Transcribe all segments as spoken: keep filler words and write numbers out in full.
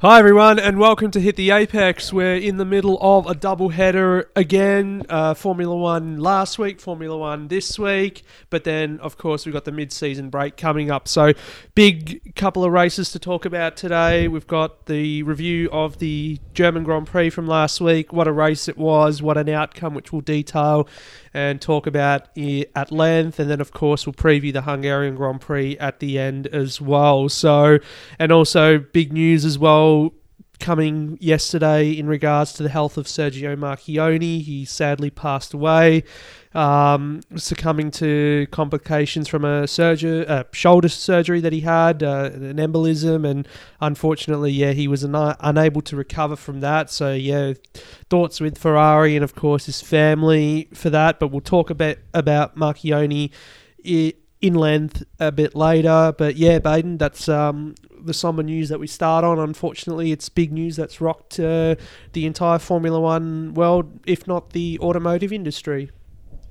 Hi everyone and welcome to Hit the Apex. We're in the middle of a double header again. Uh, Formula One last week, Formula One this week. But then, of course, we've got the mid-season break coming up. So, big couple of races to talk about today. We've got the review of the German Grand Prix from last week. What a race it was, what an outcome, which we'll detail and talk about at length. And then, of course, we'll preview the Hungarian Grand Prix at the end as well. So, and also big news as well. Coming yesterday in regards to the health of Sergio Marchionne. He sadly passed away, um, succumbing to complications from a surger, uh, shoulder surgery that he had, uh, an embolism, and unfortunately, yeah, he was un- unable to recover from that. So, yeah, thoughts with Ferrari and, of course, his family for that. But we'll talk a bit about Marchionne in length a bit later. But, yeah, Baden, that's... Um, the somber news that we start on. Unfortunately, it's big news that's rocked uh, the entire Formula One world, if not the automotive industry.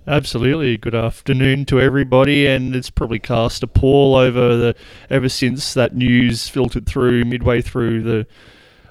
Absolutely. Good afternoon to everybody, and it's probably cast a pall over the ever since that news filtered through midway through the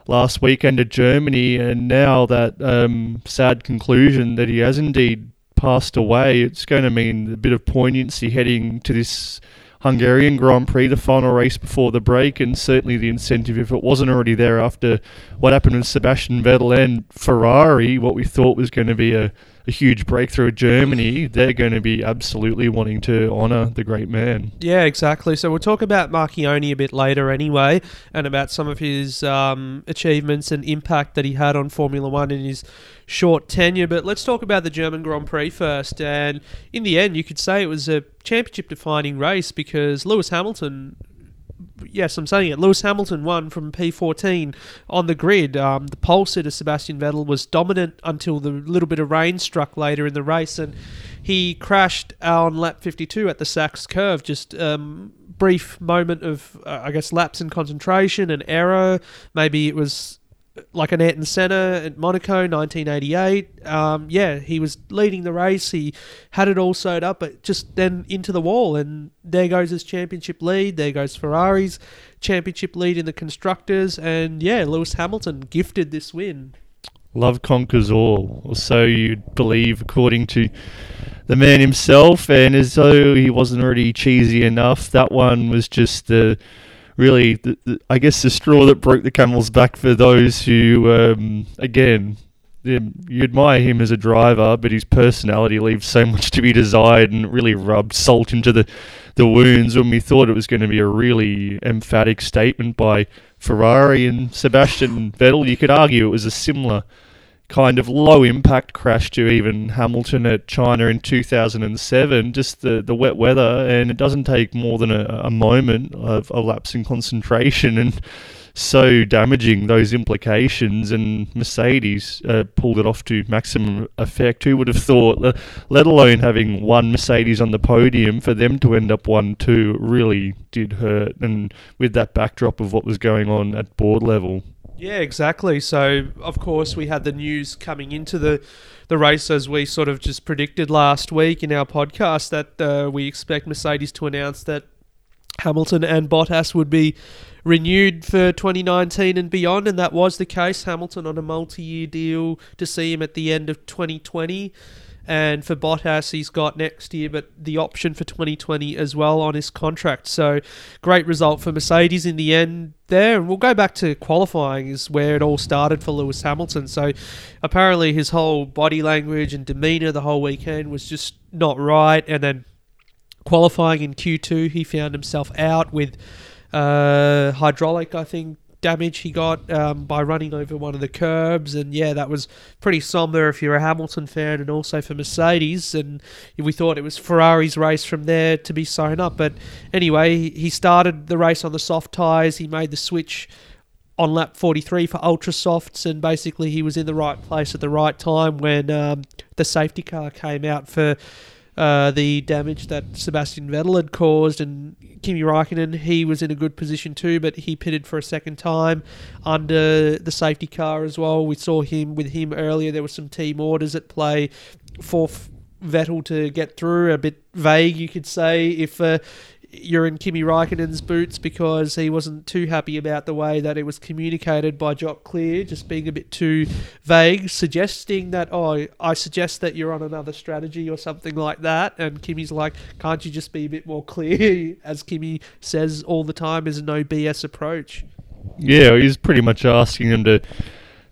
last weekend of Germany, and now that um, sad conclusion that he has indeed passed away. It's going to mean a bit of poignancy heading to this Hungarian Grand Prix, the final race before the break, and certainly the incentive, if it wasn't already there after what happened with Sebastian Vettel and Ferrari, what we thought was going to be a, a huge breakthrough in Germany, they're going to be absolutely wanting to honour the great man. Yeah, exactly. So we'll talk about Marchionne a bit later anyway, and about some of his um, achievements and impact that he had on Formula One in his short tenure. But let's talk about the German Grand Prix first, and in the end, you could say it was a championship-defining race because Lewis Hamilton, yes, I'm saying it, Lewis Hamilton won from P fourteen on the grid. Um, the pole sitter, Sebastian Vettel, was dominant until the little bit of rain struck later in the race, and he crashed on lap fifty-two at the Sachs curve. Just um brief moment of, uh, I guess, lapse in concentration and error. Maybe it was like an Ayrton Senna at Monaco, nineteen eighty-eight. Um, yeah, he was leading the race. He had it all sewed up, but just then into the wall. And there goes his championship lead. There goes Ferrari's championship lead in the Constructors. And, yeah, Lewis Hamilton gifted this win. Love conquers all, or so you'd believe, according to the man himself. And as though he wasn't already cheesy enough, that one was just the... Really, the, the, I guess the straw that broke the camel's back for those who, um, again, you admire him as a driver, but his personality leaves so much to be desired, and really rubbed salt into the, the wounds when we thought it was going to be a really emphatic statement by Ferrari and Sebastian Vettel. You could argue it was a similar kind of low-impact crash to even Hamilton at China in two thousand seven, just the, the wet weather, and it doesn't take more than a, a moment of a lapse in concentration, and so damaging those implications, and Mercedes uh, pulled it off to maximum effect. Who would have thought, let alone having one Mercedes on the podium, for them to end up one two really did hurt, and with that backdrop of what was going on at board level. Yeah, exactly. So, of course, we had the news coming into the, the race, as we sort of just predicted last week in our podcast, that uh, we expect Mercedes to announce that Hamilton and Bottas would be renewed for twenty nineteen and beyond, and that was the case. Hamilton on a multi-year deal to see him at the end of twenty twenty. And for Bottas, he's got next year, but the option for twenty twenty as well on his contract. So, great result for Mercedes in the end there. And we'll go back to qualifying is where it all started for Lewis Hamilton. So, apparently his whole body language and demeanour the whole weekend was just not right. And then qualifying in Q two, he found himself out with uh, hydraulic, I think, damage he got um, by running over one of the curbs, and yeah, that was pretty somber if you're a Hamilton fan, and also for Mercedes, and we thought it was Ferrari's race from there to be sewn up. But anyway, he started the race on the soft tyres. He made the switch on lap forty-three for ultra softs, and basically he was in the right place at the right time when um, the safety car came out for Uh, the damage that Sebastian Vettel had caused, and Kimi Räikkönen, he was in a good position too, but he pitted for a second time under the safety car as well. We saw him with him earlier. There were some team orders at play for Vettel to get through, a bit vague, you could say, if uh, you're in Kimi Räikkönen's boots because he wasn't too happy about the way that it was communicated by Jock Clear, just being a bit too vague, suggesting that, oh, I suggest that you're on another strategy or something like that. And Kimi's like, can't you just be a bit more clear? As Kimi says all the time, is a no B S approach. Yeah, he's pretty much asking him to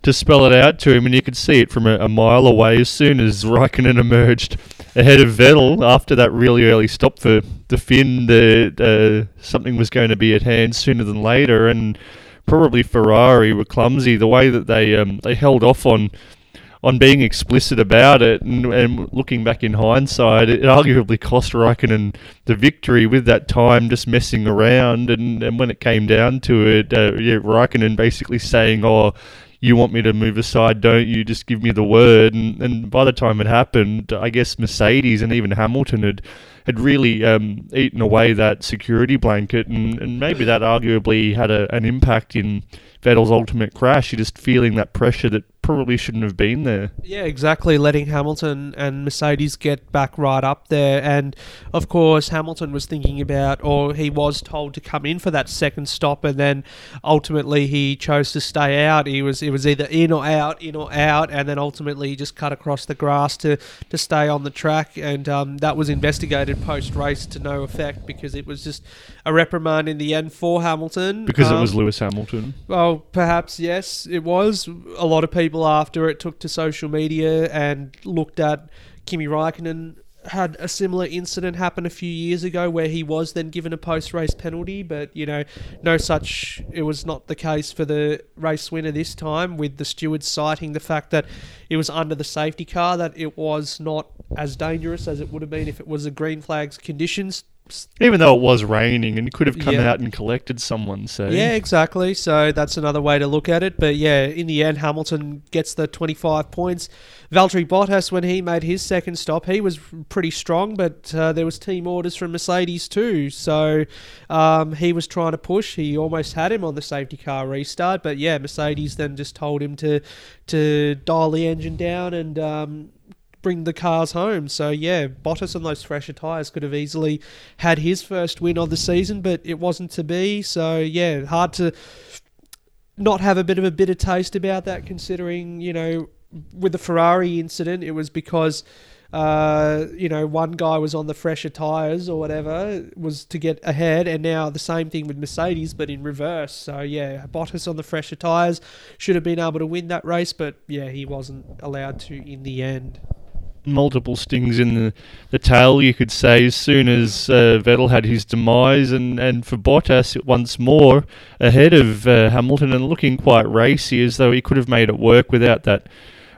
to spell it out to him, and you could see it from a, a mile away as soon as Raikkonen emerged ahead of Vettel after that really early stop for the Finn. The, uh, something was going to be at hand sooner than later, and probably Ferrari were clumsy. The way that they um, they held off on on being explicit about it, and, and looking back in hindsight, it arguably cost Raikkonen the victory with that time just messing around. And, and when it came down to it, uh, yeah, Raikkonen basically saying, oh, you want me to move aside, don't you? Just give me the word. And, and by the time it happened, I guess Mercedes and even Hamilton had, had really um, eaten away that security blanket, and, and maybe that arguably had a, an impact in Vettel's ultimate crash. You're just feeling that pressure that probably shouldn't have been there. Yeah, exactly. Letting Hamilton and Mercedes get back right up there. And of course, Hamilton was thinking about, or he was told to come in for that second stop, and then ultimately he chose to stay out. He was, it was either in or out, in or out, and then ultimately he just cut across the grass to, to stay on the track. And um, that was investigated post-race to no effect, because it was just a reprimand in the end for Hamilton. Because um, it was Lewis Hamilton. Well, perhaps, yes, it was. A lot of people after it took to social media and looked at Kimi Räikkönen had a similar incident happen a few years ago where he was then given a post-race penalty, but you know, no such, it was not the case for the race winner this time, with the stewards citing the fact that it was under the safety car, that it was not as dangerous as it would have been if it was a green flag's conditions. Even though it was raining, and you could have come yeah. out and collected someone. So yeah, exactly. So that's another way to look at it. But yeah, in the end, Hamilton gets the twenty-five points. Valtteri Bottas, when he made his second stop, he was pretty strong, but uh, there was team orders from Mercedes too. So um, he was trying to push. He almost had him on the safety car restart. But yeah, Mercedes then just told him to, to dial the engine down and... Um, bring the cars home. So yeah, Bottas on those fresher tyres could have easily had his first win of the season, but it wasn't to be. So yeah, hard to not have a bit of a bitter taste about that, considering, you know, with the Ferrari incident, it was because uh, you know, one guy was on the fresher tyres or whatever, was to get ahead, and now the same thing with Mercedes, but in reverse. So yeah, Bottas on the fresher tyres should have been able to win that race, but yeah, he wasn't allowed to in the end. Multiple stings in the, the tail, you could say, as soon as uh, Vettel had his demise, and, and for Bottas once more ahead of uh, Hamilton and looking quite racy, as though he could have made it work without that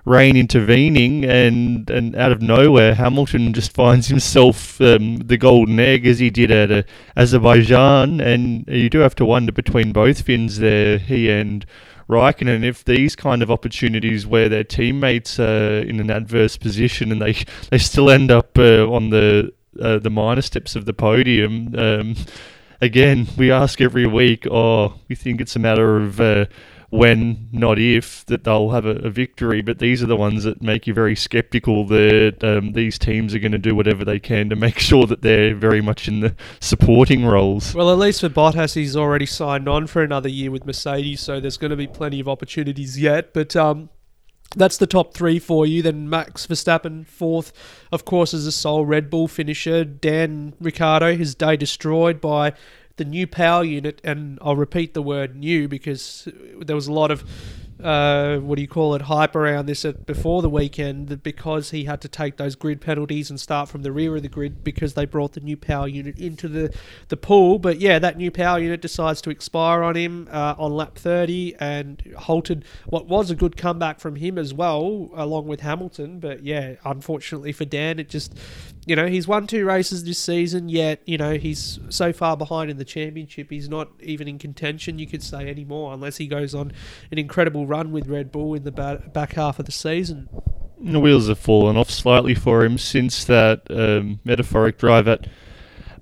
rain intervening, and, and out of nowhere Hamilton just finds himself um, the golden egg, as he did at uh, Azerbaijan. And you do have to wonder between both Finns there, he and Raikkonen, if these kind of opportunities where their teammates are in an adverse position and they they still end up uh, on the uh, the minor steps of the podium. Um, again, we ask every week, oh, we think it's a matter of uh, when, not if, that they'll have a, a victory, but these are the ones that make you very sceptical that um, these teams are going to do whatever they can to make sure that they're very much in the supporting roles. Well, at least for Bottas, he's already signed on for another year with Mercedes, so there's going to be plenty of opportunities yet, but... Um that's the top three for you. Then Max Verstappen, fourth, of course, as a sole Red Bull finisher. Dan Ricciardo, his day destroyed by the new power unit. And I'll repeat the word new, because there was a lot of, uh, what do you call it, hype around this at, before the weekend, that because he had to take those grid penalties and start from the rear of the grid because they brought the new power unit into the, the pool. But yeah, that new power unit decides to expire on him uh, on lap thirty, and halted what was a good comeback from him as well, along with Hamilton. But yeah, unfortunately for Dan, it just... You know, he's won two races this season, yet, you know, he's so far behind in the championship, he's not even in contention, you could say, anymore, unless he goes on an incredible run with Red Bull in the back half of the season. The wheels have fallen off slightly for him since that um, metaphoric drive at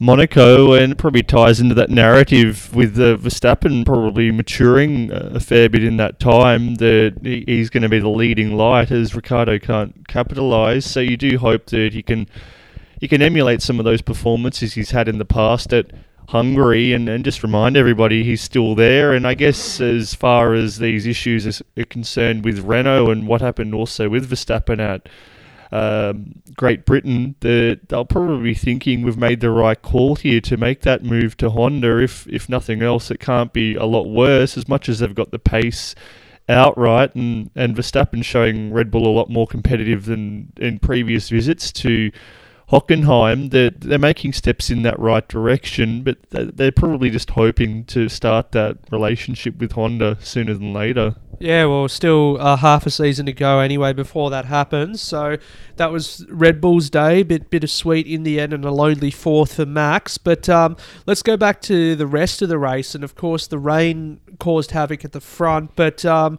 Monaco, and probably ties into that narrative with uh, Verstappen probably maturing a fair bit in that time, that he's going to be the leading light as Ricciardo can't capitalise. So you do hope that he can... He can emulate some of those performances he's had in the past at Hungary, and, and just remind everybody he's still there. And I guess as far as these issues are concerned with Renault and what happened also with Verstappen at um, Great Britain, the, they'll probably be thinking we've made the right call here to make that move to Honda. If, if nothing else, it can't be a lot worse, as much as they've got the pace outright, and, and Verstappen showing Red Bull a lot more competitive than in previous visits to Hockenheim. They're, they're making steps in that right direction, but they're probably just hoping to start that relationship with Honda sooner than later. Yeah, well, still uh, half a season to go anyway before that happens. So that was Red Bull's day, bit bittersweet in the end, and a lonely fourth for Max. But um, let's go back to the rest of the race. And of course, the rain caused havoc at the front. But um,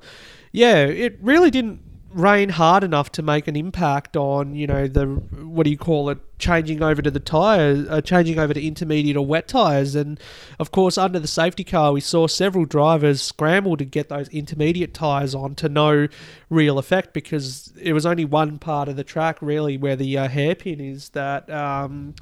yeah, it really didn't rain hard enough to make an impact on, you know, the, what do you call it, changing over to the tyres, uh, changing over to intermediate or wet tyres. And of course, under the safety car, we saw several drivers scramble to get those intermediate tyres on, to no real effect, because it was only one part of the track really where the uh, hairpin is that um,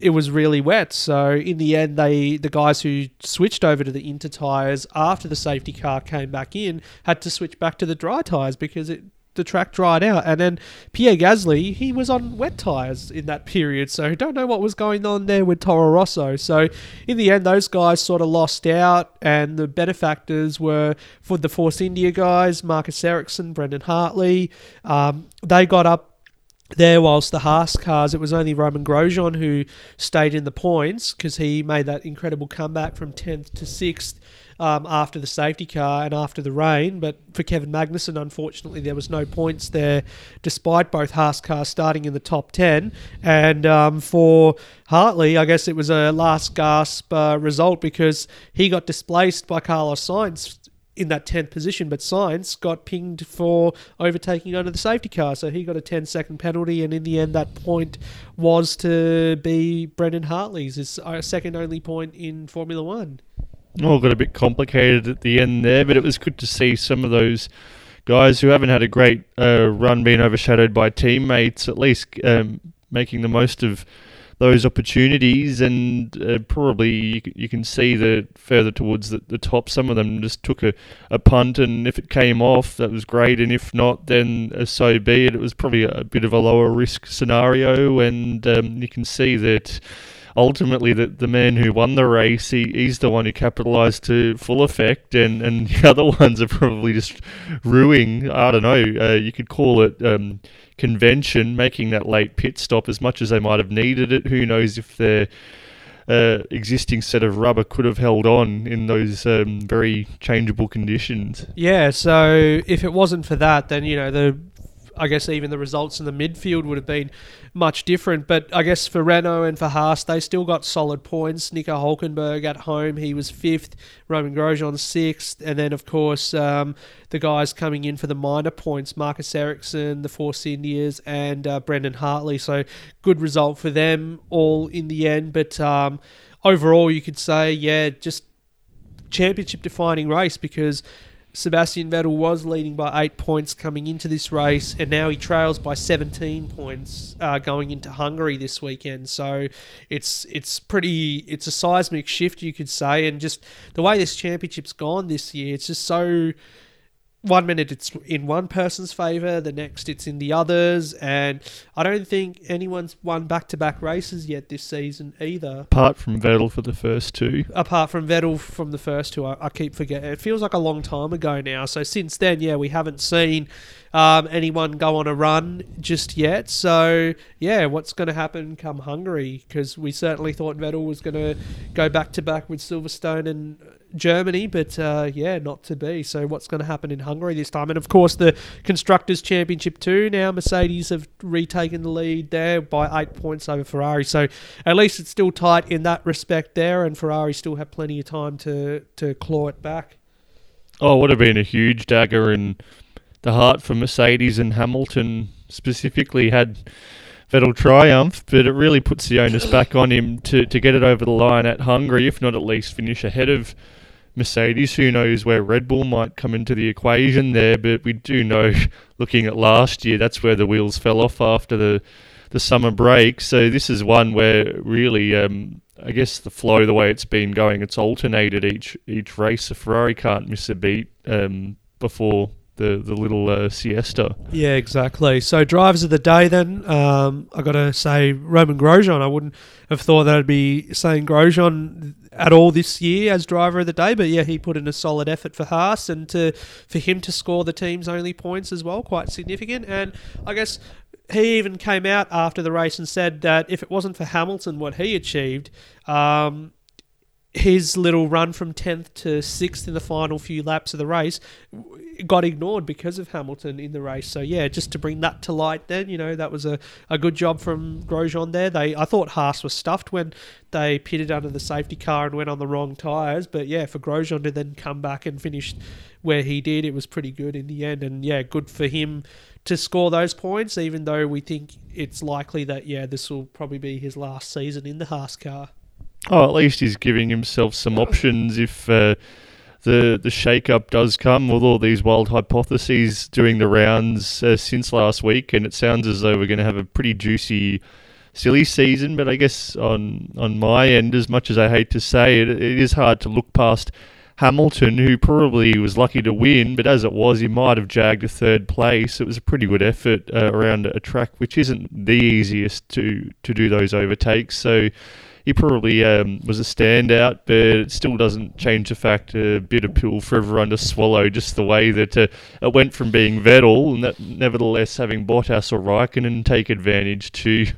it was really wet. So in the end, they the guys who switched over to the inter tyres after the safety car came back in had to switch back to the dry tyres because it the track dried out. And then Pierre Gasly, he was on wet tyres in that period, so don't know what was going on there with Toro Rosso. So in the end, those guys sort of lost out, and the benefactors were for the Force India guys, Marcus Ericsson, Brendan Hartley. Um, they got up there, whilst the Haas cars, it was only Romain Grosjean who stayed in the points, because he made that incredible comeback from tenth to sixth um, after the safety car and after the rain. But for Kevin Magnussen, unfortunately, there was no points there, despite both Haas cars starting in the top ten. And um, for Hartley, I guess it was a last gasp uh, result, because he got displaced by Carlos Sainz in that tenth position, but Sainz got pinged for overtaking under the safety car, so he got a ten second penalty, and in the end that point was to be Brendan Hartley's, his second only point in Formula One. All got a bit complicated at the end there, but it was good to see some of those guys who haven't had a great uh, run being overshadowed by teammates, at least um, making the most of those opportunities. And uh, probably you, you can see that further towards the, the top, some of them just took a, a punt, and if it came off, that was great, and if not, then uh, so be it. It was probably a bit of a lower risk scenario, and um, you can see that ultimately that the man who won the race, he, he's the one who capitalised to full effect, and, and the other ones are probably just ruining, I don't know, uh, you could call it um, convention, making that late pit stop as much as they might have needed it. Who knows if their uh, existing set of rubber could have held on in those um, very changeable conditions. Yeah, so if it wasn't for that, then, you know, the I guess even the results in the midfield would have been much different. But I guess for Renault and for Haas, they still got solid points. Nico Hülkenberg at home, he was fifth, Romain Grosjean sixth, and then of course um, the guys coming in for the minor points, Marcus Ericsson, the Force Indias, and uh, Brendan Hartley. So good result for them all in the end. But um, overall you could say, yeah, just championship defining race, because Sebastian Vettel was leading by eight points coming into this race, and now he trails by seventeen points uh, going into Hungary this weekend. So it's it's pretty it's a seismic shift, you could say, and just the way this championship's gone this year, it's just so one minute it's in one person's favour, the next it's in the others, and I don't think anyone's won back-to-back races yet this season either. Apart from Vettel for the first two. Apart from Vettel from the first two, I, I keep forgetting. It feels like a long time ago now. So since then, yeah, we haven't seen um, anyone go on a run just yet. So, yeah, what's going to happen come Hungary? Because we certainly thought Vettel was going to go back-to-back with Silverstone and Germany, but uh, yeah, not to be. So what's going to happen in Hungary this time? And of course the Constructors' Championship too. Now Mercedes have retaken the lead there by eight points over Ferrari, so at least it's still tight in that respect there, and Ferrari still have plenty of time to, to claw it back. Oh, it would have been a huge dagger in the heart for Mercedes and Hamilton specifically had Vettel triumph, but it really puts the onus back on him to, to get it over the line at Hungary, if not at least finish ahead of Mercedes. Who knows where Red Bull might come into the equation there, but we do know, looking at last year, that's where the wheels fell off after the, the summer break. So this is one where really um, I guess the flow, the way it's been going, it's alternated each each race. The Ferrari can't miss a beat um, before the the little uh, siesta. Yeah, exactly. So drivers of the day then, um, I got to say Romain Grosjean. I wouldn't have thought that I'd be saying Grosjean at all this year as driver of the day, but yeah, he put in a solid effort for Haas, and to for him to score the team's only points as well, quite significant. And I guess he even came out after the race and said that if it wasn't for Hamilton, what he achieved, um, his little run from tenth to sixth in the final few laps of the race got ignored because of Hamilton in the race. So yeah, just to bring that to light then, you know, that was a, a good job from Grosjean there. They I thought Haas was stuffed when they pitted under the safety car and went on the wrong tyres. But yeah, for Grosjean to then come back and finish where he did, it was pretty good in the end. And yeah, good for him to score those points, even though we think it's likely that, yeah, this will probably be his last season in the Haas car. Oh, at least he's giving himself some options if uh, the the shake-up does come, with all these wild hypotheses doing the rounds uh, since last week, and it sounds as though we're going to have a pretty juicy, silly season. But I guess on, on my end, as much as I hate to say it, it is hard to look past Hamilton, who probably was lucky to win, but as it was, he might have jagged a third place. It was a pretty good effort uh, around a track which isn't the easiest to, to do those overtakes. So he probably um, was a standout, but it still doesn't change the fact a bit of pill for everyone to swallow, just the way that uh, it went from being Vettel, and that, nevertheless having Bottas or Raikkonen take advantage to...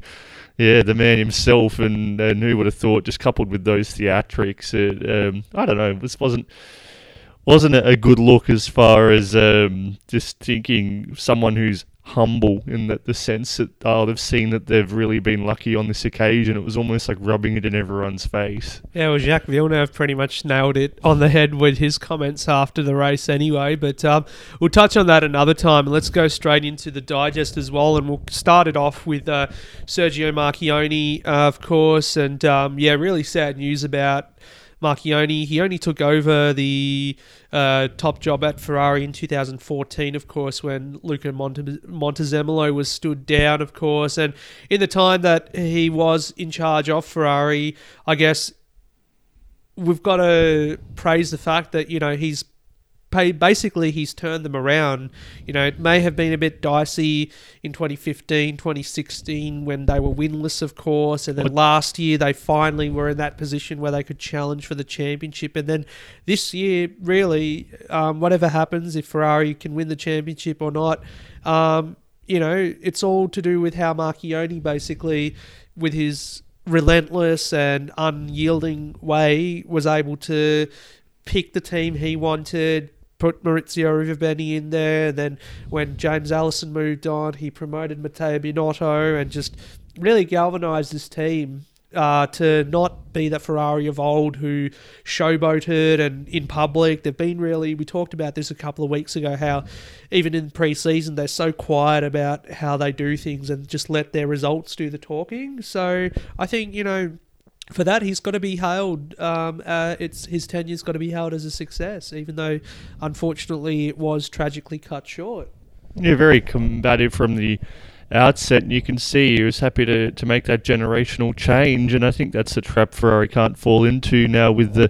Yeah, the man himself, and, and who would have thought, just coupled with those theatrics, it, um, I don't know, this wasn't wasn't a good look as far as um, just thinking someone who's humble in that the sense that oh, they've seen that they've really been lucky on this occasion. It was almost like rubbing it in everyone's face. Yeah, well, Jacques Villeneuve pretty much nailed it on the head with his comments after the race anyway, but um, we'll touch on that another time. Let's go straight into the digest as well, and we'll start it off with uh, Sergio Marchionne, uh, of course, and um, yeah, really sad news about Marchionne. He only took over the uh, top job at Ferrari in two thousand fourteen, of course, when Luca Monte- Montezemolo was stood down, of course. And in the time that he was in charge of Ferrari, I guess we've got to praise the fact that, you know, he's basically he's turned them around. You know, it may have been a bit dicey in twenty fifteen, twenty sixteen when they were winless, of course, and then last year they finally were in that position where they could challenge for the championship. And then this year, really, um, whatever happens, if Ferrari can win the championship or not, um, you know, it's all to do with how Marchionne basically, with his relentless and unyielding way, was able to pick the team he wanted, put Maurizio Riverbeni in there, and then when James Allison moved on, he promoted Matteo Binotto and just really galvanised this team uh, to not be that Ferrari of old who showboated and in public. They've been really, we talked about this a couple of weeks ago, how even in pre-season they're so quiet about how they do things and just let their results do the talking. So I think, you know, for that, he's got to be hailed. Um, uh, it's his tenure's got to be hailed as a success, even though, unfortunately, it was tragically cut short. Yeah, very combative from the outset, and you can see he was happy to, to make that generational change, and I think that's a trap Ferrari can't fall into now with the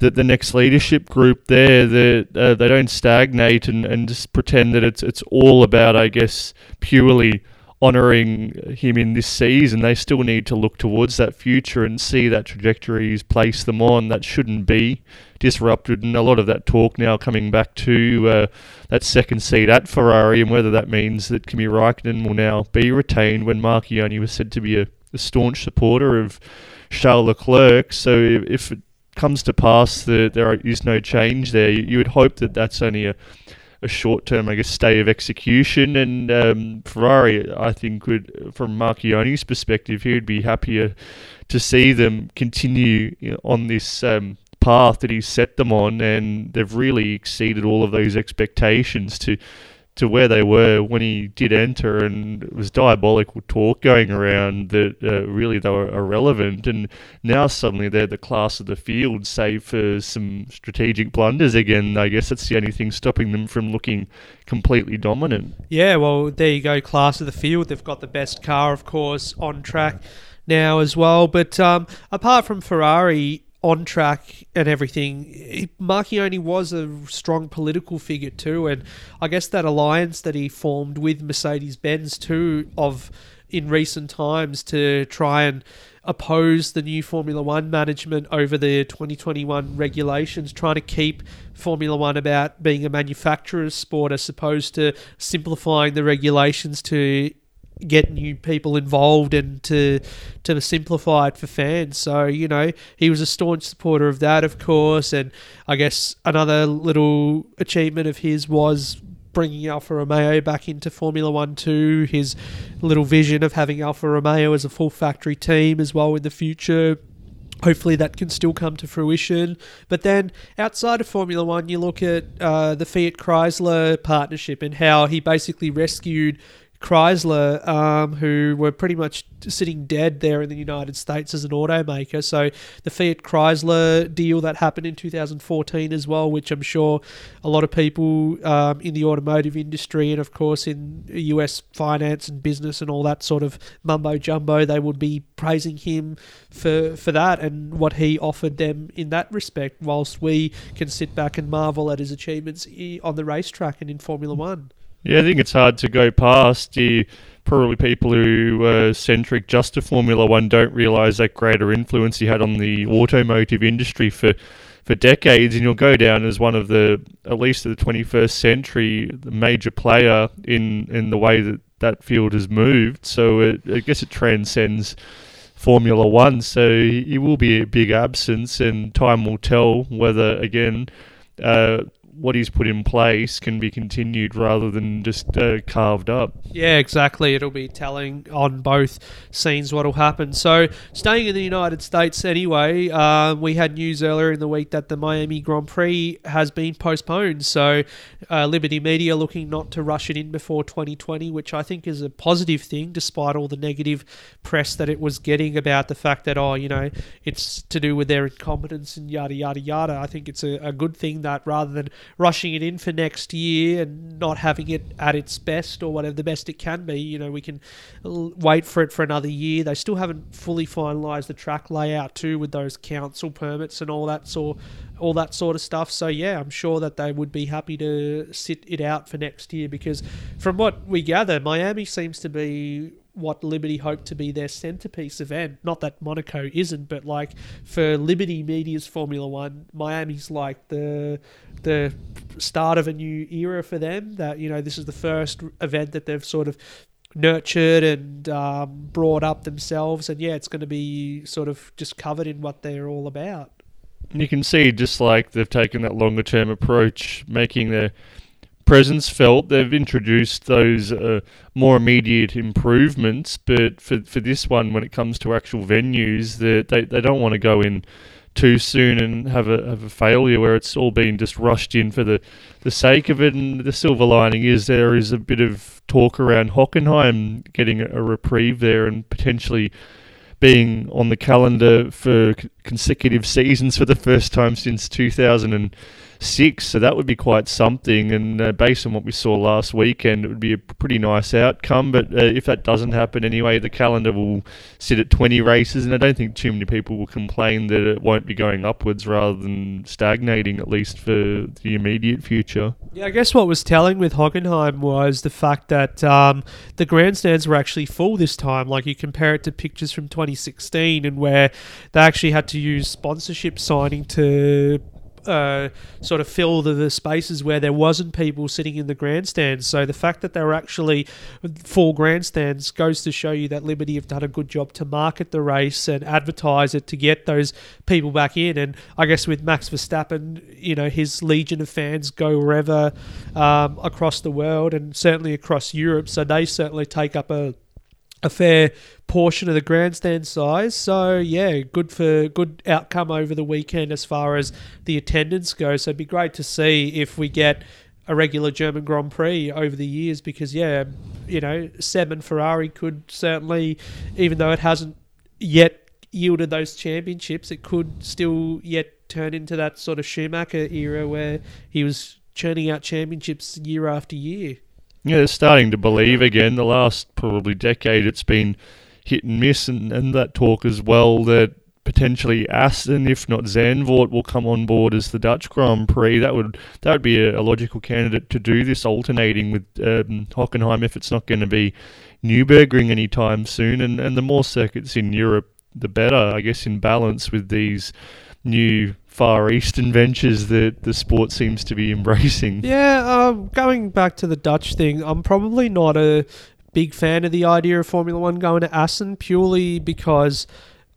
the, the next leadership group there. That uh, they don't stagnate and, and just pretend that it's it's all about, I guess, purely honouring him in this season. They still need to look towards that future and see that trajectory he's placed them on. That shouldn't be disrupted, and a lot of that talk now coming back to uh, that second seat at Ferrari, and whether that means that Kimi Räikkönen will now be retained when Marchionne was said to be a, a staunch supporter of Charles Leclerc. So if, if it comes to pass that there is no change there, you, you would hope that that's only a a short-term, I guess, stay of execution, and um, Ferrari, I think, would, from Marchionne's perspective, he would be happier to see them continue you know, on this um, path that he's set them on, and they've really exceeded all of those expectations to to where they were when he did enter, and it was diabolical talk going around that uh, really they were irrelevant, and now suddenly they're the class of the field, save for some strategic blunders again. I guess that's the only thing stopping them from looking completely dominant. Yeah, well, there you go, class of the field. They've got the best car, of course, on track. now as well. But um, apart from Ferrari on track and everything, Marchionne was a strong political figure too, and I guess that alliance that he formed with Mercedes-Benz too of in recent times to try and oppose the new Formula One management over the twenty twenty-one regulations, trying to keep Formula One about being a manufacturer's sport as opposed to simplifying the regulations to get new people involved and to to simplify it for fans. So, you know, he was a staunch supporter of that, of course, and I guess another little achievement of his was bringing Alfa Romeo back into Formula One too, his little vision of having Alfa Romeo as a full factory team as well in the future. Hopefully that can still come to fruition. But then outside of Formula One, you look at uh, the Fiat Chrysler partnership and how he basically rescued Chrysler, um, who were pretty much sitting dead there in the United States as an automaker. So the Fiat Chrysler deal that happened in two thousand fourteen as well, which I'm sure a lot of people um, in the automotive industry and of course in U S finance and business and all that sort of mumbo jumbo, they would be praising him for, for that and what he offered them in that respect, whilst we can sit back and marvel at his achievements on the racetrack and in Formula One. Yeah, I think it's hard to go past. The probably people who are centric just to Formula One don't realise that greater influence he had on the automotive industry for, for decades, and you'll go down as one of the, at least of the twenty-first century, the major player in, in the way that that field has moved. So it, I guess it transcends Formula One. So he will be a big absence, and time will tell whether, again, uh, what he's put in place can be continued rather than just uh, carved up. Yeah, exactly. It'll be telling on both scenes what'll happen. So, staying in the United States anyway, uh, we had news earlier in the week that the Miami Grand Prix has been postponed. So, uh, Liberty Media looking not to rush it in before twenty twenty, which I think is a positive thing, despite all the negative press that it was getting about the fact that, oh, you know, it's to do with their incompetence and yada, yada, yada. I think it's a, a good thing that rather than rushing it in for next year and not having it at its best or whatever the best it can be, you know, we can l- wait for it for another year. They still haven't fully finalized the track layout too, with those council permits and all that sort all that sort of stuff. So yeah, I'm sure that they would be happy to sit it out for next year, because from what we gather, Miami seems to be what Liberty hoped to be their centerpiece event. Not that Monaco isn't, but like for Liberty Media's Formula One, Miami's like the the start of a new era for them. That, you know, this is the first event that they've sort of nurtured and um, brought up themselves, and yeah, it's going to be sort of just covered in what they're all about. You can see just like they've taken that longer term approach, making their presence felt. They've introduced those uh, more immediate improvements, but for for this one, when it comes to actual venues, they they, they don't want to go in too soon and have a have a failure where it's all been just rushed in for the, the sake of it. And the silver lining is there is a bit of talk around Hockenheim getting a reprieve there and potentially being on the calendar for consecutive seasons for the first time since two thousand six, so that would be quite something. And uh, based on what we saw last weekend, it would be a pretty nice outcome. But uh, if that doesn't happen anyway, the calendar will sit at twenty races, and I don't think too many people will complain that it won't be going upwards rather than stagnating, at least for the immediate future. Yeah, I guess what was telling with Hockenheim was the fact that um, the grandstands were actually full this time. Like, you compare it to pictures from twenty sixteen, and where they actually had to use sponsorship signing to Uh, sort of fill the, the spaces where there wasn't people sitting in the grandstands. So the fact that there were actually full grandstands goes to show you that Liberty have done a good job to market the race and advertise it to get those people back in. And I guess with Max Verstappen, you know, his legion of fans go wherever um, across the world and certainly across Europe. So they certainly take up a a fair portion of the grandstand size. So yeah, good for good outcome over the weekend as far as the attendance goes. So it'd be great to see if we get a regular German Grand Prix over the years, because yeah, you know, Seb and Ferrari could certainly, even though it hasn't yet yielded those championships, it could still yet turn into that sort of Schumacher era where he was churning out championships year after year. Yeah, they're starting to believe again. The last probably decade, it's been hit and miss, and, and that talk as well that potentially Aston, if not Zandvoort, will come on board as the Dutch Grand Prix. That would that would be a, a logical candidate to do this, alternating with um, Hockenheim if it's not going to be Nürburgring anytime soon. And, and the more circuits in Europe, the better, I guess, in balance with these new Far Eastern ventures that the sport seems to be embracing. Yeah, uh, going back to the Dutch thing, I'm probably not a big fan of the idea of Formula One going to Assen purely because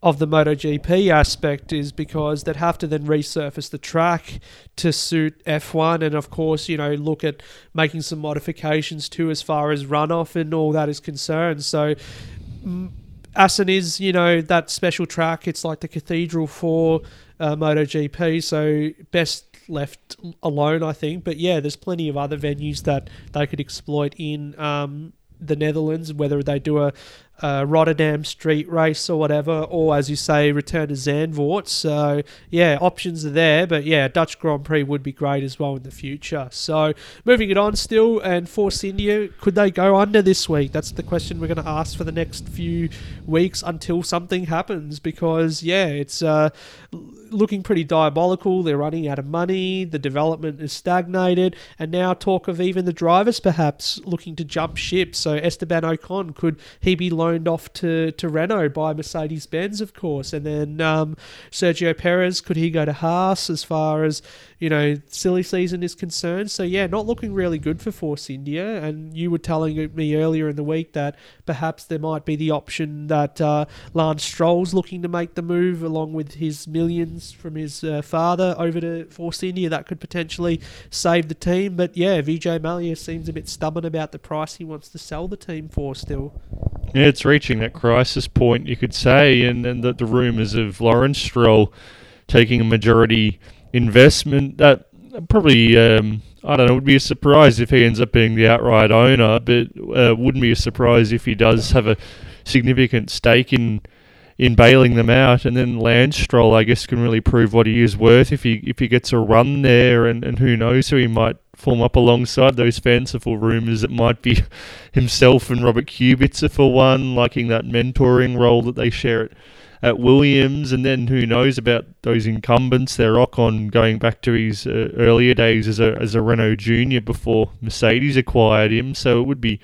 of the MotoGP aspect, is because they'd have to then resurface the track to suit F one, and of course, you know, look at making some modifications too as far as runoff and all that is concerned. So m- Assen is, you know, that special track. It's like the cathedral for uh, MotoGP, so best left alone, I think. But yeah, there's plenty of other venues that they could exploit in um, the Netherlands, whether they do a Uh, Rotterdam street race or whatever, or as you say, return to Zandvoort. So yeah, options are there, but yeah, Dutch Grand Prix would be great as well in the future. So moving it on still, and Force India, could they go under this week? That's the question we're going to ask for the next few weeks until something happens, because yeah, it's uh, looking pretty diabolical. They're running out of money, the development is stagnated, and now talk of even the drivers perhaps looking to jump ship. So Esteban Ocon, could he be low Loaned off to, to Renault by Mercedes-Benz, of course? And then um, Sergio Perez, could he go to Haas as far as, you know, silly season is concerned? So yeah, not looking really good for Force India. And you were telling me earlier in the week that perhaps there might be the option that uh, Lance Stroll's looking to make the move along with his millions from his uh, father over to Force India. That could potentially save the team. But yeah, Vijay Mallya seems a bit stubborn about the price he wants to sell the team for still. Yeah, it's reaching that crisis point, you could say, and, and the, the rumours of Lawrence Stroll taking a majority investment, that probably, um, I don't know, would be a surprise if he ends up being the outright owner, but uh, wouldn't be a surprise if he does have a significant stake in in bailing them out. And then Lance Stroll, I guess, can really prove what he is worth if he if he gets a run there, and, and who knows who he might form up alongside. Those fanciful rumours that might be himself and Robert Kubica for one, liking that mentoring role that they share at, at Williams. And then who knows about those incumbents there, Ocon going back to his uh, earlier days as a, as a Renault Junior before Mercedes acquired him. So it would be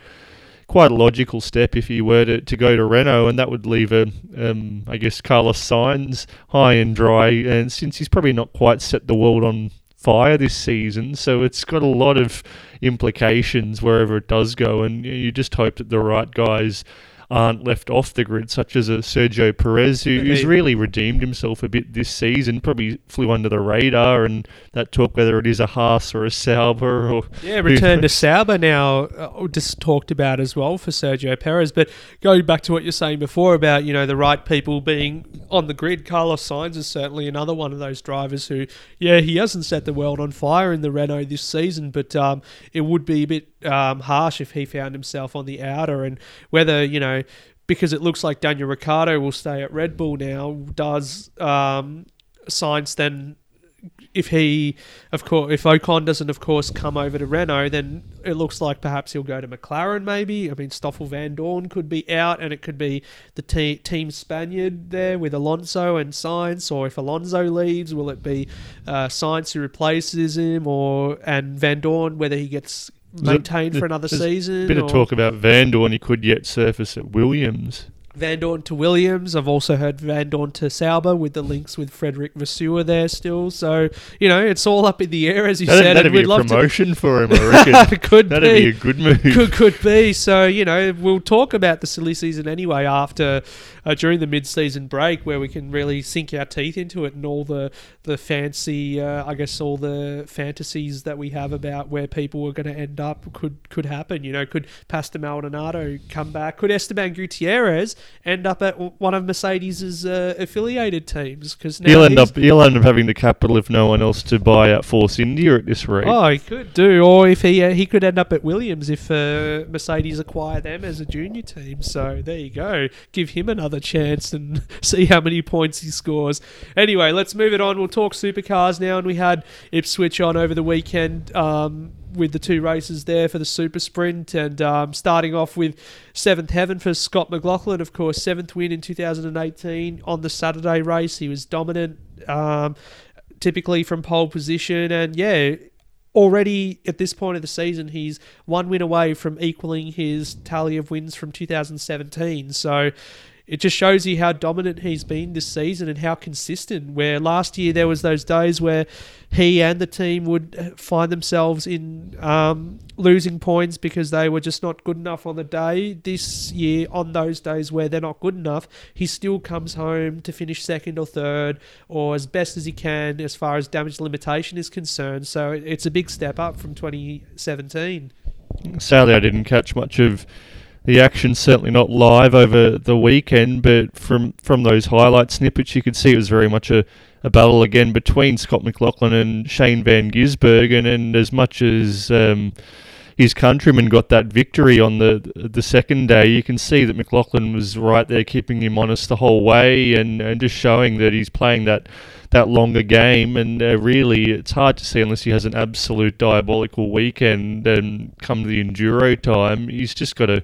quite a logical step if he were to, to go to Renault, and that would leave a, um, I guess, Carlos Sainz high and dry, and since he's probably not quite set the world on fire this season, so it's got a lot of implications wherever it does go, and you just hope that the right guys aren't left off the grid, such as a Sergio Perez, who, who's really redeemed himself a bit this season, probably flew under the radar, and that talk, whether it is a Haas or a Sauber. Or yeah, return to Sauber now, uh, just talked about as well for Sergio Perez. But going back to what you're saying before about, you know, the right people being on the grid, Carlos Sainz is certainly another one of those drivers who, yeah, he hasn't set the world on fire in the Renault this season, but um, it would be a bit Um, harsh if he found himself on the outer. And whether, you know, because it looks like Daniel Ricciardo will stay at Red Bull now, does um, Sainz then, if he, of course, if Ocon doesn't, of course, come over to Renault, then it looks like perhaps he'll go to McLaren maybe. I mean, Stoffel Vandoorne could be out, and it could be the te- team Spaniard there with Alonso and Sainz. Or if Alonso leaves, will it be uh, Sainz who replaces him, or and Vandoorne, whether he gets maintained for another season? A bit of talk about Vandoorne, he could yet surface at Williams. Vandoorne to Williams. I've also heard Vandoorne to Sauber with the links with Frederic Vasseur there still. So, you know, it's all up in the air, as you that'd, said. That'd and be we'd a love promotion to... for him, I reckon. Could that'd be. be a good move. Could, could be. So, you know, we'll talk about the silly season anyway after, uh, during the mid-season break, where we can really sink our teeth into it and all the, the fancy, uh, I guess, all the fantasies that we have about where people are going to end up could, could happen. You know, could Pastor Maldonado come back? Could Esteban Gutierrez end up at one of Mercedes's uh, affiliated teams? Because he'll end up he'll end up having the capital if no one else to buy out Force India at this rate. Oh, he could do, or if he uh, he could end up at Williams if uh, Mercedes acquire them as a junior team. So there you go, give him another chance and see how many points he scores. Anyway, let's move it on. We'll talk supercars now, and we had Ipswich on over the weekend. Um, with the two races there for the super sprint, and um, starting off with seventh heaven for Scott McLaughlin, of course, seventh win in two thousand eighteen on the Saturday race. He was dominant, um, typically from pole position, and yeah, already at this point of the season, he's one win away from equaling his tally of wins from two thousand seventeen. So it just shows you how dominant he's been this season and how consistent, where last year there was those days where he and the team would find themselves in um, losing points because they were just not good enough on the day. This year, on those days where they're not good enough, he still comes home to finish second or third, or as best as he can as far as damage limitation is concerned. So it's a big step up from twenty seventeen. Sadly, I didn't catch much of the action, certainly not live over the weekend, but from, from those highlight snippets, you could see it was very much a, a battle again between Scott McLaughlin and Shane Van Gisbergen. And, and as much as um, his countryman got that victory on the the second day, you can see that McLaughlin was right there keeping him honest the whole way, and, and just showing that he's playing that, that longer game. And uh, really, it's hard to see unless he has an absolute diabolical weekend, and come to the Enduro time, he's just got to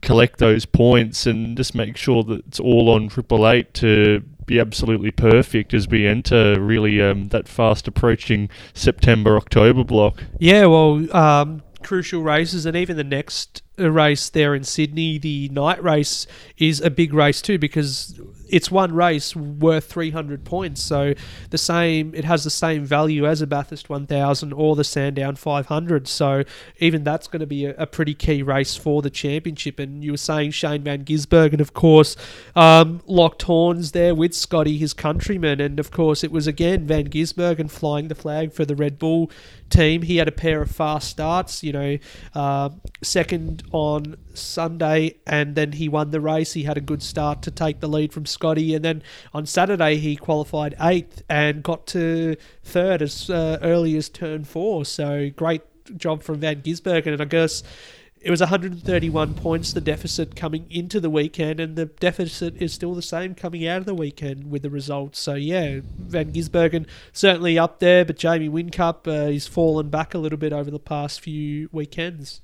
collect those points and just make sure that it's all on Triple Eight to be absolutely perfect as we enter really um, that fast approaching September October block. Yeah, well, um, crucial races, and even the next race there in Sydney, the night race, is a big race too, because it's one race worth three hundred points. So the same, it has the same value as a Bathurst one thousand or the Sandown five hundred. So even that's going to be a, a pretty key race for the championship. And you were saying Shane Van Gisbergen, of course, um, locked horns there with Scotty, his countryman. And of course, it was again Van Gisbergen flying the flag for the Red Bull team. He had a pair of fast starts, you know, uh, second on Sunday, and then he won the race. He had a good start to take the lead from Scotty, and then on Saturday he qualified eighth and got to third as uh, early as turn four. So great job from Van Gisbergen, and I guess it was one hundred thirty-one points the deficit coming into the weekend, and the deficit is still the same coming out of the weekend with the results. So yeah, Van Gisbergen certainly up there, but Jamie Whincup, uh, he's fallen back a little bit over the past few weekends.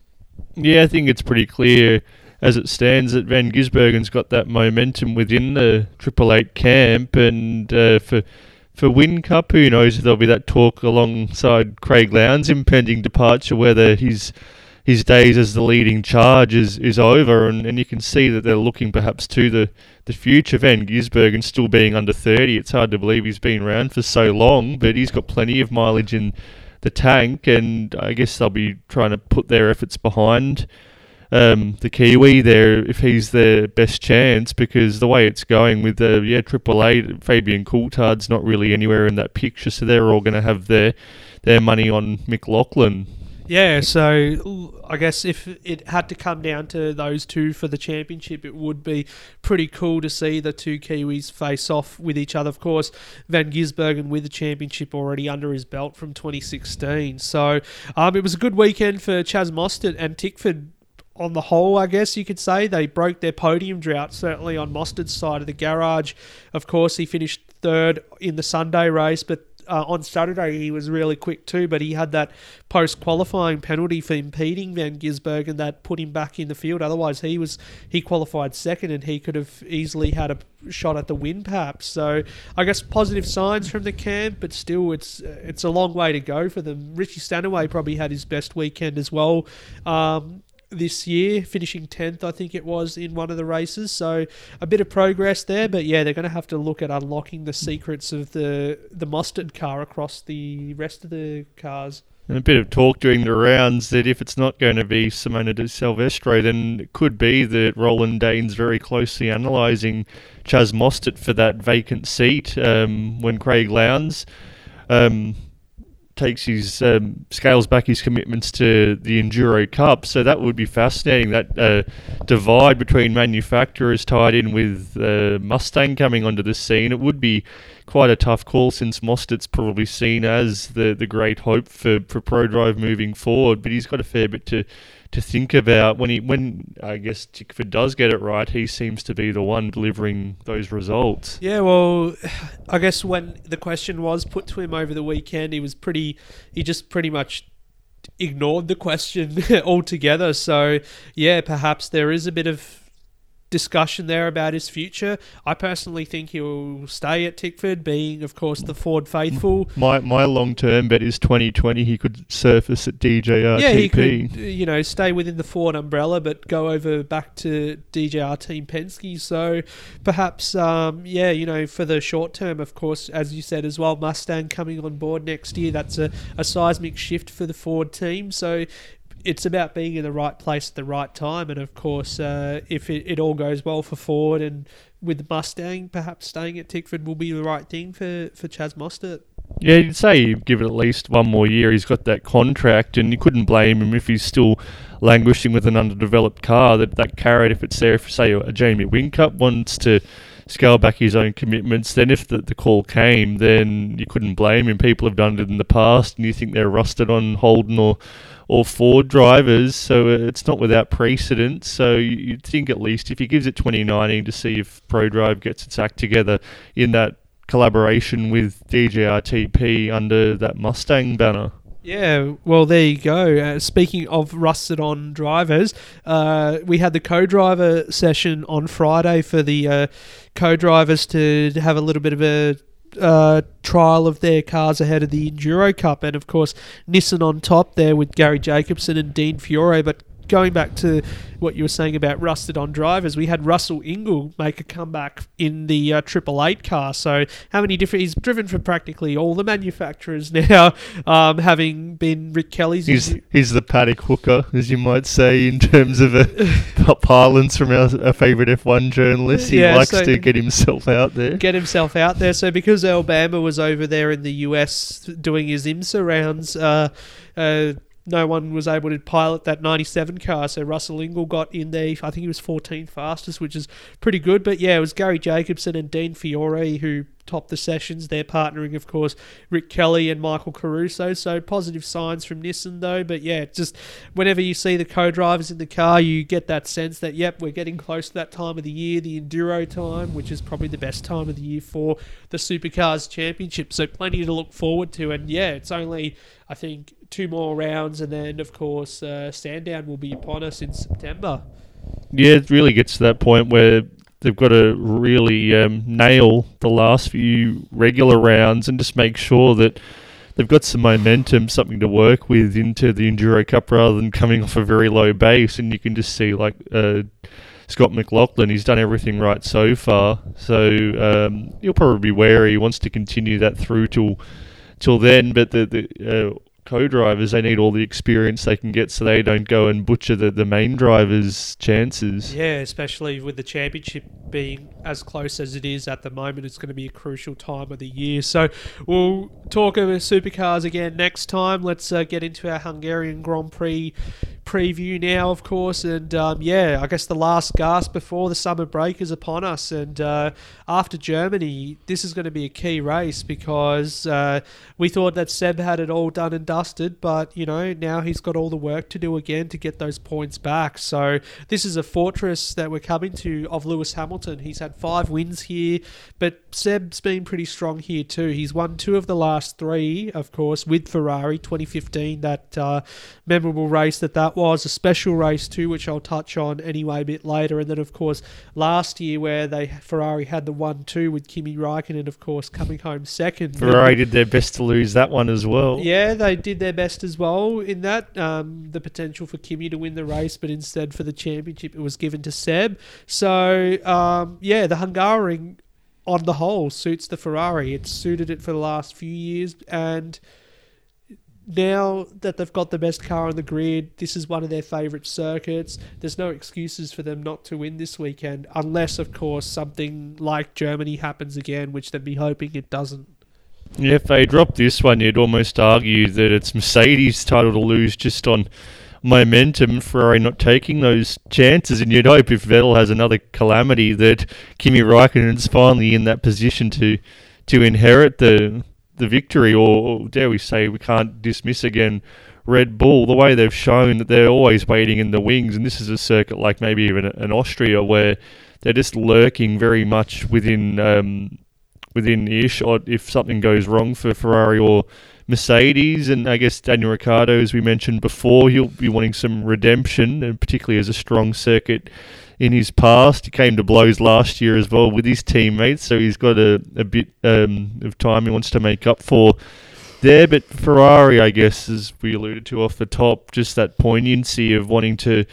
Yeah, I think it's pretty clear as it stands that Van Gisbergen's got that momentum within the Triple Eight camp, and uh, for for Whincup, who knows if there'll be that talk alongside Craig Lowndes' impending departure, whether his his days as the leading charge is, is over, and, and you can see that they're looking perhaps to the, the future. Van Gisbergen still being under thirty, it's hard to believe he's been around for so long, but he's got plenty of mileage in the tank, and I guess they'll be trying to put their efforts behind um, the Kiwi there if he's their best chance, because the way it's going with the yeah Triple Eight, Fabian Coulthard's not really anywhere in that picture, so they're all going to have their their money on McLaughlin. Yeah, so I guess if it had to come down to those two for the championship, it would be pretty cool to see the two Kiwis face off with each other. Of course, Van Gisbergen with the championship already under his belt from twenty sixteen. So um, it was a good weekend for Chaz Mostert and Tickford on the whole, I guess you could say. They broke their podium drought, certainly on Mostert's side of the garage. Of course, he finished third in the Sunday race, but Uh, on Saturday he was really quick too, but he had that post-qualifying penalty for impeding Van Gisbergen that put him back in the field. Otherwise he was he qualified second, and he could have easily had a shot at the win perhaps. So I guess positive signs from the camp, but still it's it's a long way to go for them. Richie Stanaway probably had his best weekend as well um, this year, finishing tenth I think it was in one of the races, so a bit of progress there. But yeah, they're going to have to look at unlocking the secrets of the the Mustard car across the rest of the cars. And a bit of talk during the rounds that if it's not going to be Simona De Silvestro, then it could be that Roland Dane's very closely analysing Chaz Mostert for that vacant seat um, when Craig Lowndes um takes his um, scales back his commitments to the Enduro Cup. So that would be fascinating, that uh, divide between manufacturers tied in with uh, Mustang coming onto the scene. It would be quite a tough call, since Mostert's probably seen as the, the great hope for, for ProDrive moving forward, but he's got a fair bit to, to think about. When, he, when I guess Tickford does get it right, he seems to be the one delivering those results. Yeah, well, I guess when the question was put to him over the weekend, he was pretty, he just pretty much ignored the question altogether. So yeah, perhaps there is a bit of discussion there about his future. I personally think he'll stay at Tickford, being, of course, the Ford faithful. My my long-term bet is twenty twenty he could surface at D J R T P. Yeah, he could, you know, stay within the Ford umbrella, but go over back to D J R Team Penske. So perhaps, um, yeah, you know, for the short term, of course, as you said as well, Mustang coming on board next year, that's a, a seismic shift for the Ford team. So it's about being in the right place at the right time. And of course, uh, if it, it all goes well for Ford and with the Mustang, perhaps staying at Tickford will be the right thing for, for Chaz Mostert. Yeah, you'd say you'd give it at least one more year. He's got that contract, and you couldn't blame him if he's still languishing with an underdeveloped car. That, that carrot, if it's there, if, say, a Jamie Whincup wants to scale back his own commitments, then if the, the call came, then you couldn't blame him. People have done it in the past, and you think they're rusted on Holden or or Ford drivers, so it's not without precedent. So you'd think at least if he gives it twenty nineteen to see if ProDrive gets its act together in that collaboration with D J R T P under that Mustang banner. Yeah, well, there you go. Uh, speaking of rusted-on drivers, uh, we had the co-driver session on Friday for the uh, co-drivers to have a little bit of a Uh, trial of their cars ahead of the Enduro Cup, and of course Nissan on top there with Gary Jacobson and Dean Fiore. But going back to what you were saying about rusted on drivers, we had Russell Ingall make a comeback in the uh, Triple Eight car. So how many different, he's driven for practically all the manufacturers now, um, having been Rick Kelly's. He's, he's the paddock hooker, as you might say, in terms of a parlance from our, our favourite F one journalist. He yeah, likes so to get himself out there. Get himself out there. So because Earl Bamber was over there in the U S doing his IMSA rounds, uh, uh, no one was able to pilot that ninety-seven car, so Russell Ingall got in there. I think he was fourteenth fastest, which is pretty good. But yeah, it was Gary Jacobson and Dean Fiore who topped the sessions. They're partnering, of course, Rick Kelly and Michael Caruso. So positive signs from Nissan, though. But yeah, just whenever you see the co-drivers in the car, you get that sense that, yep, we're getting close to that time of the year, the Enduro time, which is probably the best time of the year for the Supercars Championship. So plenty to look forward to. And yeah, it's only, I think, two more rounds, and then of course uh, Sandown will be upon us in September. Yeah, it really gets to that point where they've got to really um, nail the last few regular rounds and just make sure that they've got some momentum, something to work with into the Enduro Cup rather than coming off a very low base. And you can just see, like, uh, Scott McLaughlin, he's done everything right so far, so um, he'll probably be wary. He wants to continue that through till till then, but the, the uh, co-drivers, they need all the experience they can get so they don't go and butcher the, the main drivers' chances. Yeah, especially with the championship being as close as it is at the moment, it's going to be a crucial time of the year. So we'll talk about supercars again next time. Let's uh, get into our Hungarian Grand Prix preview now, of course, and um, yeah, I guess the last gasp before the summer break is upon us, and uh, after Germany, this is going to be a key race because uh, we thought that Seb had it all done and done dusted, but you know, now he's got all the work to do again to get those points back. So this is a fortress that we're coming to of Lewis Hamilton. He's had five wins here, but Seb's been pretty strong here too. He's won two of the last three, of course, with Ferrari. Twenty fifteen, that uh, memorable race that that was, a special race too, which I'll touch on anyway a bit later. And then of course last year where they Ferrari had the one two with Kimi Räikkönen, of course, coming home second. Ferrari did their best to lose that one as well. Yeah, they did their best as well in that. Um, the potential for Kimi to win the race, but instead for the championship, it was given to Seb. So, um, yeah, the Hungaroring on the whole suits the Ferrari. It's suited it for the last few years, and now that they've got the best car on the grid, this is one of their favourite circuits. There's no excuses for them not to win this weekend, unless, of course, something like Germany happens again, which they'd be hoping it doesn't. Yeah, if they drop this one, you'd almost argue that it's Mercedes' title to lose just on momentum, Ferrari not taking those chances. And you'd hope if Vettel has another calamity that Kimi Räikkönen is finally in that position to to inherit the the victory, or, or dare we say, we can't dismiss again Red Bull, the way they've shown that they're always waiting in the wings. And this is a circuit like maybe even an Austria where they're just lurking very much within... Um, within earshot if something goes wrong for Ferrari or Mercedes, and I guess Daniel Ricciardo, as we mentioned before, he'll be wanting some redemption, and particularly as a strong circuit in his past. He came to blows last year as well with his teammates, so he's got a, a bit um, of time he wants to make up for there. But Ferrari, I guess, as we alluded to off the top, just that poignancy of wanting to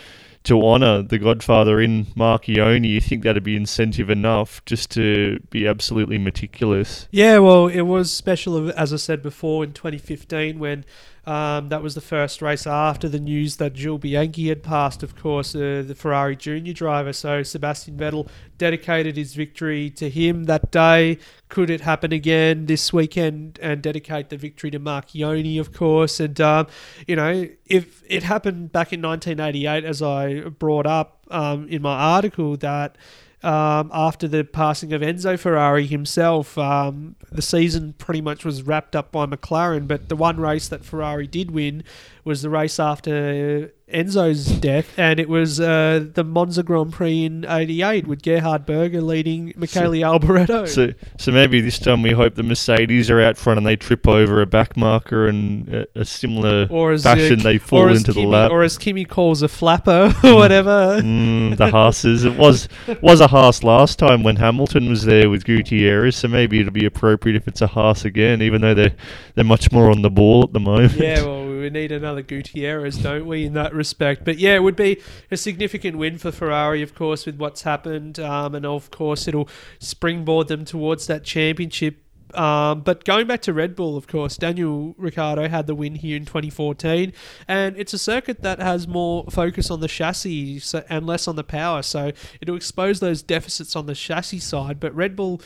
to honour the godfather in Marchionne, you think that'd be incentive enough just to be absolutely meticulous? Yeah, well, it was special, as I said before, in twenty fifteen when um, that was the first race after the news that Jules Bianchi had passed, of course, uh, the Ferrari junior driver. So Sebastian Vettel dedicated his victory to him that day. Could it happen again this weekend and dedicate the victory to Marchionne, of course? And, um, you know, if it happened back in nineteen eighty-eight, as I brought up um, in my article, that um, after the passing of Enzo Ferrari himself, um, the season pretty much was wrapped up by McLaren. But the one race that Ferrari did win was the race after Enzo's death, and it was uh, the Monza Grand Prix in eighty-eight with Gerhard Berger leading Michele so, Alboreto. So so maybe this time we hope the Mercedes are out front and they trip over a back marker and a, a similar or as fashion a, they fall into Kimi, the lap. Or as Kimi calls a flapper or whatever. Mm, the Haases. It was was a Haas last time when Hamilton was there with Gutierrez, so maybe it'll be appropriate if it's a Haas again, even though they're, they're much more on the ball at the moment. Yeah, well, we need another Gutierrez, don't we, in that respect. But yeah, it would be a significant win for Ferrari, of course, with what's happened, um, and of course it'll springboard them towards that championship. Um, but going back to Red Bull, of course, Daniel Ricciardo had the win here in twenty fourteen, and it's a circuit that has more focus on the chassis and less on the power, so it'll expose those deficits on the chassis side. But Red Bull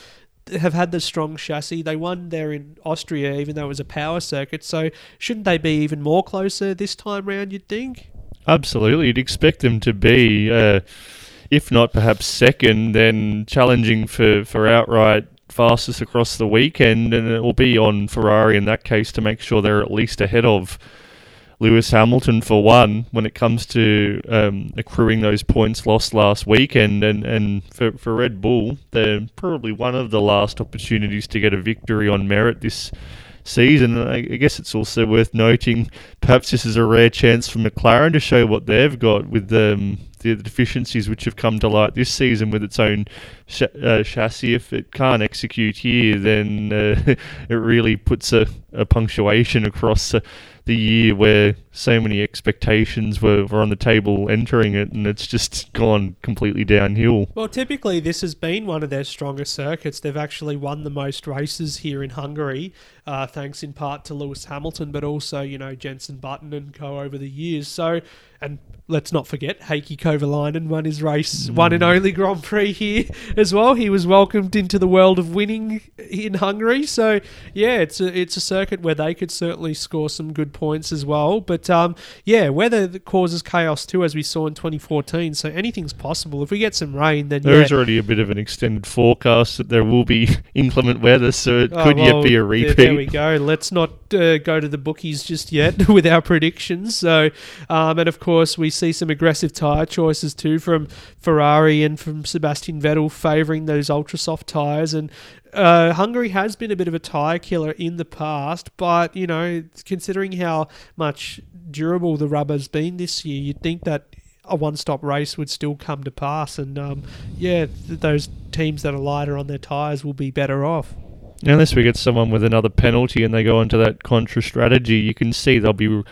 have had the strong chassis. They won there in Austria, even though it was a power circuit, so shouldn't they be even more closer this time round, you'd think? Absolutely. You'd expect them to be, uh, if not perhaps second, then challenging for, for outright fastest across the weekend, and it will be on Ferrari in that case to make sure they're at least ahead of Lewis Hamilton, for one, when it comes to um, accruing those points lost last weekend. And, and for, for Red Bull, they're probably one of the last opportunities to get a victory on merit this season. And I, I guess it's also worth noting, perhaps this is a rare chance for McLaren to show what they've got with um, the deficiencies which have come to light this season with its own sh- uh, chassis. If it can't execute here, then uh, it really puts a, a punctuation across Uh, the year where so many expectations were, were on the table entering it, and it's just gone completely downhill. Well, typically this has been one of their strongest circuits. They've actually won the most races here in Hungary, uh, thanks in part to Lewis Hamilton, but also, you know, Jenson Button and co over the years. So, and let's not forget, Heikki Kovalainen won his race, mm. one and only Grand Prix here as well. He was welcomed into the world of winning in Hungary. So, yeah, it's a, it's a circuit where they could certainly score some good points as well. But, um, yeah, weather causes chaos too, as we saw in twenty fourteen. So anything's possible. If we get some rain, then There yeah. is already a bit of an extended forecast that there will be inclement weather, so it oh, could well, yet be a repeat. There, there we go. Let's not uh, go to the bookies just yet with our predictions. So, um, and of course, we see some aggressive tyre choices too from Ferrari and from Sebastian Vettel, favouring those ultra soft tyres. And uh, Hungary has been a bit of a tyre killer in the past, but you know, considering how much durable the rubber's been this year, you'd think that a one-stop race would still come to pass. And um, yeah, th- those teams that are lighter on their tyres will be better off. Unless we get someone with another penalty and they go into that contra strategy, you can see they'll be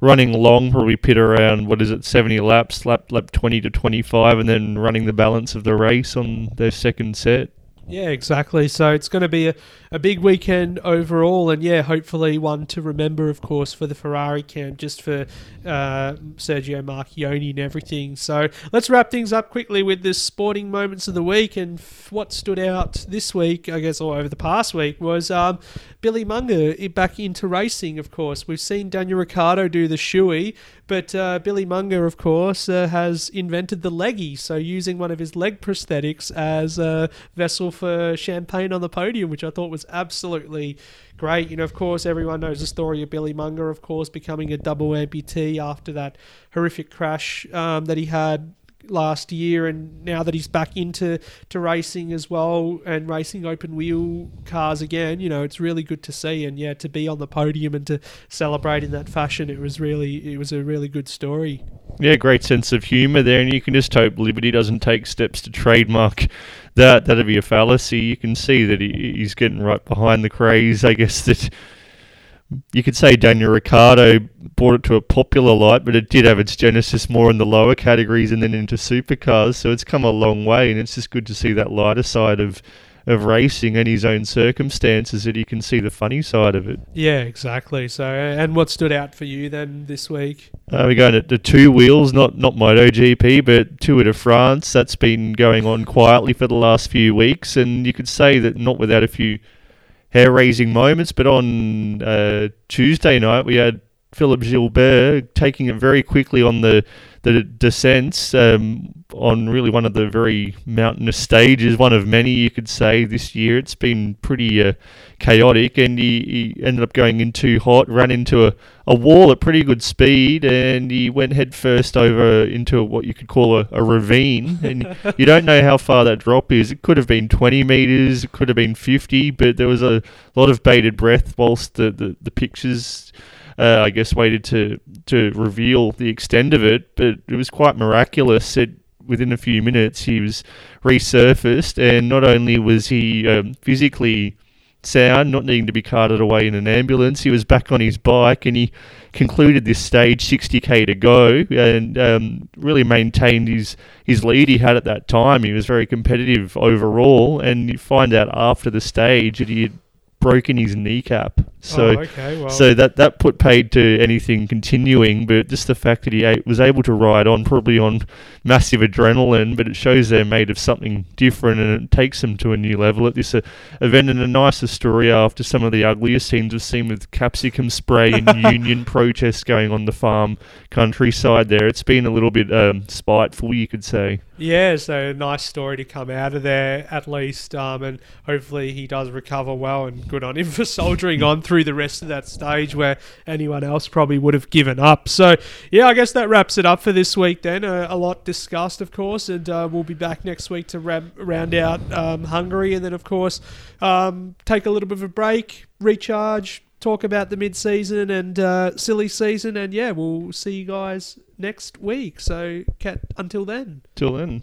running long, probably pit around, what is it, seventy laps, lap, lap twenty to twenty-five, and then running the balance of the race on their second set. Yeah, exactly. So it's going to be a, a big weekend overall, and yeah, hopefully one to remember, of course, for the Ferrari camp, just for uh, Sergio Marchionne and everything. So let's wrap things up quickly with the sporting moments of the week, and f- what stood out this week, I guess, or over the past week, was um, Billy Munger back into racing, of course. We've seen Daniel Ricciardo do the shoey, but uh, Billy Munger, of course, uh, has invented the leggy, so using one of his leg prosthetics as a vessel for for champagne on the podium, which I thought was absolutely great. You know, of course, everyone knows the story of Billy Munger, of course, becoming a double amputee after that horrific crash um, that he had last year, and now that he's back into to racing as well and racing open wheel cars again, you know, it's really good to see. And yeah, to be on the podium and to celebrate in that fashion, it was really, it was a really good story. Yeah, great sense of humour there, and you can just hope Liberty doesn't take steps to trademark that. That'd be a fallacy. You can see that he, he's getting right behind the craze, I guess, that... You could say Daniel Ricciardo brought it to a popular light, but it did have its genesis more in the lower categories and then into supercars, so it's come a long way, and it's just good to see that lighter side of of racing and his own circumstances, that you can see the funny side of it. Yeah, exactly. So, and what stood out for you then this week? Uh, we're going to the two wheels, not not MotoGP, but Tour de France. That's been going on quietly for the last few weeks, and you could say that not without a few hair-raising moments, but on uh, Tuesday night we had Philippe Gilbert taking it very quickly on the, the descents, um, on really one of the very mountainous stages, one of many you could say this year. It's been pretty uh, chaotic, and he, he ended up going in too hot, ran into a, a wall at pretty good speed, and he went headfirst over into what you could call a, a ravine, and you don't know how far that drop is. It could have been twenty metres, it could have been fifty, but there was a lot of bated breath whilst the, the, the pictures... Uh, I guess waited to to reveal the extent of it, but it was quite miraculous. It, within a few minutes, he was resurfaced, and not only was he um, physically sound, not needing to be carted away in an ambulance, he was back on his bike, and he concluded this stage sixty k to go, and um, really maintained his, his lead he had at that time. He was very competitive overall, and you find out after the stage that he had broken his kneecap. So, oh, okay, well. so that, that put paid to anything continuing, but just the fact that he a- was able to ride on, probably on massive adrenaline, but it shows they're made of something different, and it takes them to a new level at this uh, event. And a nicer story after some of the ugliest scenes we've seen with capsicum spray and union protests going on the farm countryside there. It's been a little bit um, spiteful, you could say. Yeah, so a nice story to come out of there at least, um, and hopefully he does recover well, and good on him for soldiering on through the rest of that stage where anyone else probably would have given up. So, yeah, I guess that wraps it up for this week then. Uh, a lot discussed, of course, and uh, we'll be back next week to ram- round out um, Hungary, and then, of course, um, take a little bit of a break, recharge, talk about the mid-season and uh, silly season, and, yeah, we'll see you guys next week. So, cat, until then. Till then.